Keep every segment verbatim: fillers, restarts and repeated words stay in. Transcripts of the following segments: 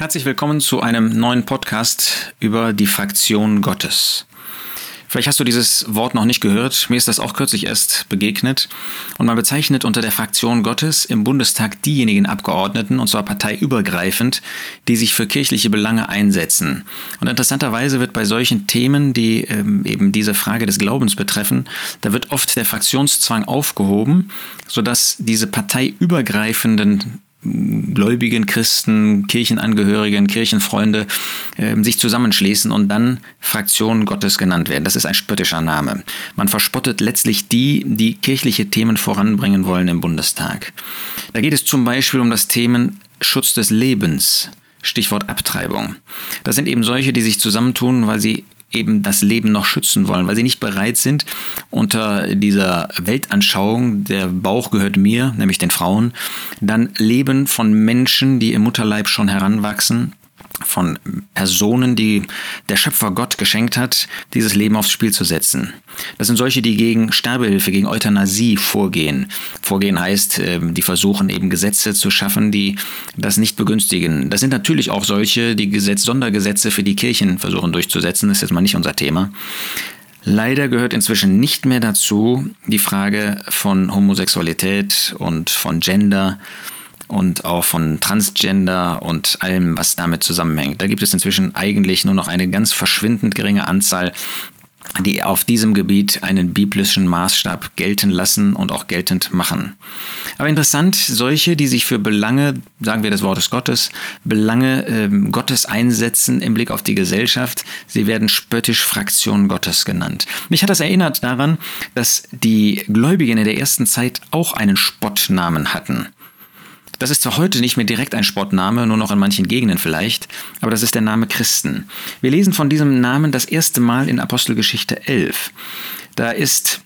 Herzlich willkommen zu einem neuen Podcast über die Fraktion Gottes. Vielleicht hast du dieses Wort noch nicht gehört, mir ist das auch kürzlich erst begegnet. Und man bezeichnet unter der Fraktion Gottes im Bundestag diejenigen Abgeordneten, und zwar parteiübergreifend, die sich für kirchliche Belange einsetzen. Und interessanterweise wird bei solchen Themen, die ähm, eben diese Frage des Glaubens betreffen, da wird oft der Fraktionszwang aufgehoben, sodass diese parteiübergreifenden gläubigen Christen, Kirchenangehörigen, Kirchenfreunde äh, sich zusammenschließen und dann Fraktion Gottes genannt werden. Das ist ein spöttischer Name. Man verspottet letztlich die, die kirchliche Themen voranbringen wollen im Bundestag. Da geht es zum Beispiel um das Thema Schutz des Lebens, Stichwort Abtreibung. Das sind eben solche, die sich zusammentun, weil sie eben das Leben noch schützen wollen, weil sie nicht bereit sind, unter dieser Weltanschauung, der Bauch gehört mir, nämlich den Frauen, dann Leben von Menschen, die im Mutterleib schon heranwachsen, von Personen, die der Schöpfer Gott geschenkt hat, dieses Leben aufs Spiel zu setzen. Das sind solche, die gegen Sterbehilfe, gegen Euthanasie vorgehen. Vorgehen heißt, die versuchen eben Gesetze zu schaffen, die das nicht begünstigen. Das sind natürlich auch solche, die Gesetz, Sondergesetze für die Kirchen versuchen durchzusetzen. Das ist jetzt mal nicht unser Thema. Leider gehört inzwischen nicht mehr dazu die Frage von Homosexualität und von Gender und auch von Transgender und allem, was damit zusammenhängt. Da gibt es inzwischen eigentlich nur noch eine ganz verschwindend geringe Anzahl, die auf diesem Gebiet einen biblischen Maßstab gelten lassen und auch geltend machen. Aber interessant, solche, die sich für Belange, sagen wir des Wortes Gottes, Belange äh, Gottes einsetzen im Blick auf die Gesellschaft, sie werden spöttisch Fraktion Gottes genannt. Mich hat das erinnert daran, dass die Gläubigen in der ersten Zeit auch einen Spottnamen hatten. Das ist zwar heute nicht mehr direkt ein Spottname, nur noch in manchen Gegenden vielleicht, aber das ist der Name Christen. Wir lesen von diesem Namen das erste Mal in Apostelgeschichte elf. Da ist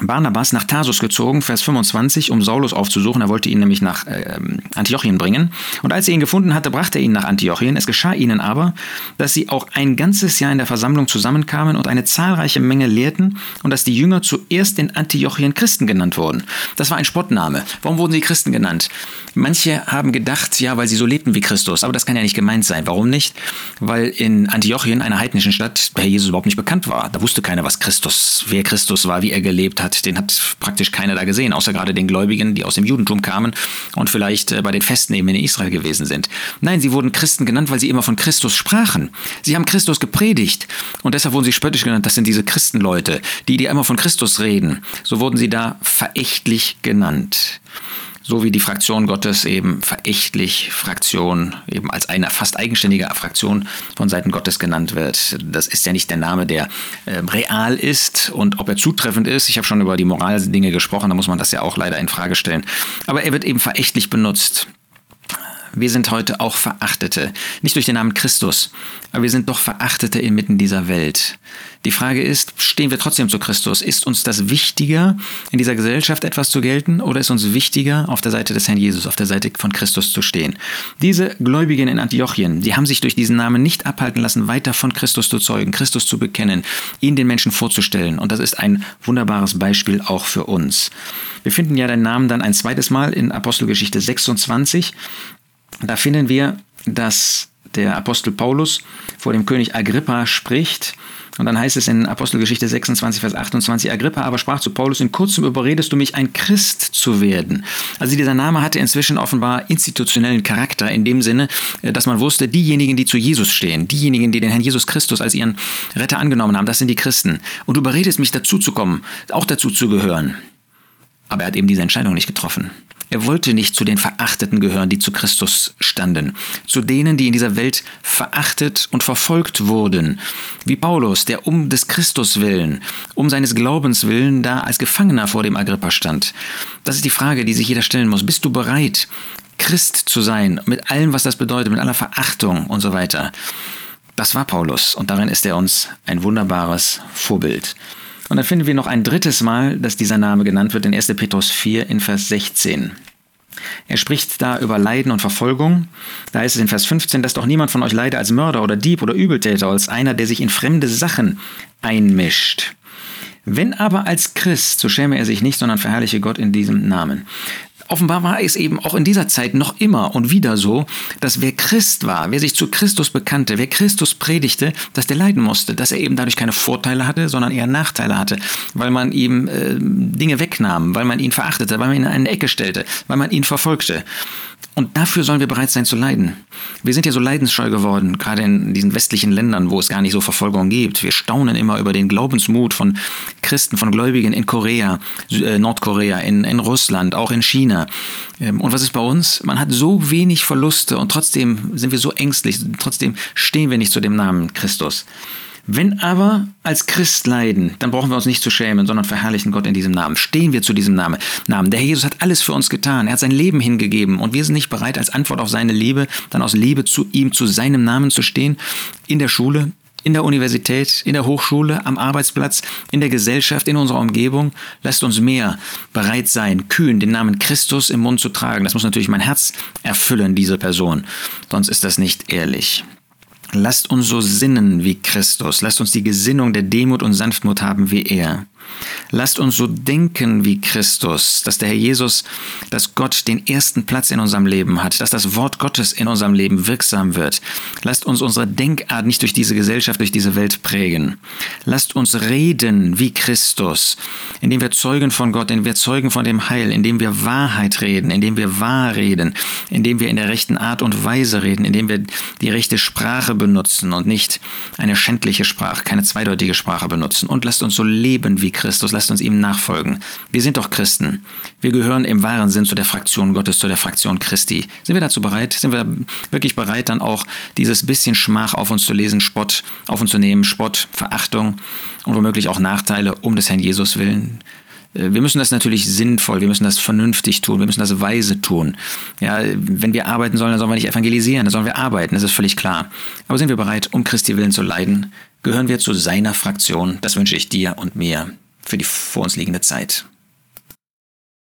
Barnabas nach Tarsus gezogen, Vers fünfundzwanzig, um Saulus aufzusuchen. Er wollte ihn nämlich nach äh, Antiochien bringen. Und als er ihn gefunden hatte, brachte er ihn nach Antiochien. Es geschah ihnen aber, dass sie auch ein ganzes Jahr in der Versammlung zusammenkamen und eine zahlreiche Menge lehrten und dass die Jünger zuerst in Antiochien Christen genannt wurden. Das war ein Spottname. Warum wurden sie Christen genannt? Manche haben gedacht, ja, weil sie so lebten wie Christus. Aber das kann ja nicht gemeint sein. Warum nicht? Weil in Antiochien, einer heidnischen Stadt, der Jesus überhaupt nicht bekannt war. Da wusste keiner, was Christus, wer Christus war, wie er gelebt hat. Hat, den hat praktisch keiner da gesehen, außer gerade den Gläubigen, die aus dem Judentum kamen und vielleicht bei den Festen eben in Israel gewesen sind. Nein, sie wurden Christen genannt, weil sie immer von Christus sprachen. Sie haben Christus gepredigt und deshalb wurden sie spöttisch genannt. Das sind diese Christenleute, die, die immer von Christus reden. So wurden sie da verächtlich genannt. So wie die Fraktion Gottes eben verächtlich Fraktion, eben als eine fast eigenständige Fraktion von Seiten Gottes genannt wird. Das ist ja nicht der Name, der äh, real ist und ob er zutreffend ist. Ich habe schon über die Moraldinge gesprochen, da muss man das ja auch leider in Frage stellen. Aber er wird eben verächtlich benutzt. Wir sind heute auch Verachtete. Nicht durch den Namen Christus, aber wir sind doch Verachtete inmitten dieser Welt. Die Frage ist, stehen wir trotzdem zu Christus? Ist uns das wichtiger, in dieser Gesellschaft etwas zu gelten, oder ist uns wichtiger, auf der Seite des Herrn Jesus, auf der Seite von Christus zu stehen? Diese Gläubigen in Antiochien, die haben sich durch diesen Namen nicht abhalten lassen, weiter von Christus zu zeugen, Christus zu bekennen, ihn den Menschen vorzustellen. Und das ist ein wunderbares Beispiel auch für uns. Wir finden ja den Namen dann ein zweites Mal in Apostelgeschichte sechsundzwanzig. Da finden wir, dass der Apostel Paulus vor dem König Agrippa spricht. Und dann heißt es in Apostelgeschichte sechsundzwanzig, Vers achtundzwanzig, Agrippa aber sprach zu Paulus, in kurzem überredest du mich, ein Christ zu werden. Also dieser Name hatte inzwischen offenbar institutionellen Charakter in dem Sinne, dass man wusste, diejenigen, die zu Jesus stehen, diejenigen, die den Herrn Jesus Christus als ihren Retter angenommen haben, das sind die Christen. Und du überredest mich, dazu zu kommen, auch dazu zu gehören. Aber er hat eben diese Entscheidung nicht getroffen. Er wollte nicht zu den Verachteten gehören, die zu Christus standen. Zu denen, die in dieser Welt verachtet und verfolgt wurden. Wie Paulus, der um des Christus willen, um seines Glaubens willen, da als Gefangener vor dem Agrippa stand. Das ist die Frage, die sich jeder stellen muss. Bist du bereit, Christ zu sein, mit allem, was das bedeutet, mit aller Verachtung und so weiter? Das war Paulus und darin ist er uns ein wunderbares Vorbild. Und dann finden wir noch ein drittes Mal, dass dieser Name genannt wird in ersten Petrus vier in Vers sechzehn. Er spricht da über Leiden und Verfolgung. Da heißt es in Vers fünfzehn, dass doch niemand von euch leide als Mörder oder Dieb oder Übeltäter, als einer, der sich in fremde Sachen einmischt. Wenn aber als Christ, so schäme er sich nicht, sondern verherrliche Gott in diesem Namen. Offenbar war es eben auch in dieser Zeit noch immer und wieder so, dass wer Christ war, wer sich zu Christus bekannte, wer Christus predigte, dass der leiden musste, dass er eben dadurch keine Vorteile hatte, sondern eher Nachteile hatte, weil man ihm äh, Dinge wegnahm, weil man ihn verachtete, weil man ihn in eine Ecke stellte, weil man ihn verfolgte. Und dafür sollen wir bereit sein zu leiden. Wir sind ja so leidensscheu geworden, gerade in diesen westlichen Ländern, wo es gar nicht so Verfolgung gibt. Wir staunen immer über den Glaubensmut von Christen, von Gläubigen in Korea, äh, Nordkorea, in, in Russland, auch in China. Ähm, und was ist bei uns? Man hat so wenig Verluste und trotzdem sind wir so ängstlich, trotzdem stehen wir nicht zu dem Namen Christus. Wenn aber als Christ leiden, dann brauchen wir uns nicht zu schämen, sondern verherrlichen Gott in diesem Namen. Stehen wir zu diesem Namen. Der Herr Jesus hat alles für uns getan. Er hat sein Leben hingegeben und wir sind nicht bereit, als Antwort auf seine Liebe, dann aus Liebe zu ihm, zu seinem Namen zu stehen, in der Schule, in der Universität, in der Hochschule, am Arbeitsplatz, in der Gesellschaft, in unserer Umgebung. Lasst uns mehr bereit sein, kühn den Namen Christus im Mund zu tragen. Das muss natürlich mein Herz erfüllen, diese Person. Sonst ist das nicht ehrlich. Lasst uns so sinnen wie Christus. Lasst uns die Gesinnung der Demut und Sanftmut haben wie er. Lasst uns so denken wie Christus, dass der Herr Jesus, dass Gott den ersten Platz in unserem Leben hat, dass das Wort Gottes in unserem Leben wirksam wird. Lasst uns unsere Denkart nicht durch diese Gesellschaft, durch diese Welt prägen. Lasst uns reden wie Christus, indem wir Zeugen von Gott, indem wir Zeugen von dem Heil, indem wir Wahrheit reden, indem wir wahr reden, indem wir in der rechten Art und Weise reden, indem wir die rechte Sprache benutzen und nicht eine schändliche Sprache, keine zweideutige Sprache benutzen. Und lasst uns so leben wie Christus, lasst uns ihm nachfolgen. Wir sind doch Christen. Wir gehören im wahren Sinn zu der Fraktion Gottes, zu der Fraktion Christi. Sind wir dazu bereit? Sind wir wirklich bereit, dann auch dieses bisschen Schmach auf uns zu lesen, Spott auf uns zu nehmen, Spott, Verachtung und womöglich auch Nachteile um des Herrn Jesus willen? Wir müssen das natürlich sinnvoll, wir müssen das vernünftig tun, wir müssen das weise tun. Ja, wenn wir arbeiten sollen, dann sollen wir nicht evangelisieren, dann sollen wir arbeiten, das ist völlig klar. Aber sind wir bereit, um Christi willen zu leiden? Gehören wir zu seiner Fraktion? Das wünsche ich dir und mir für die vor uns liegende Zeit.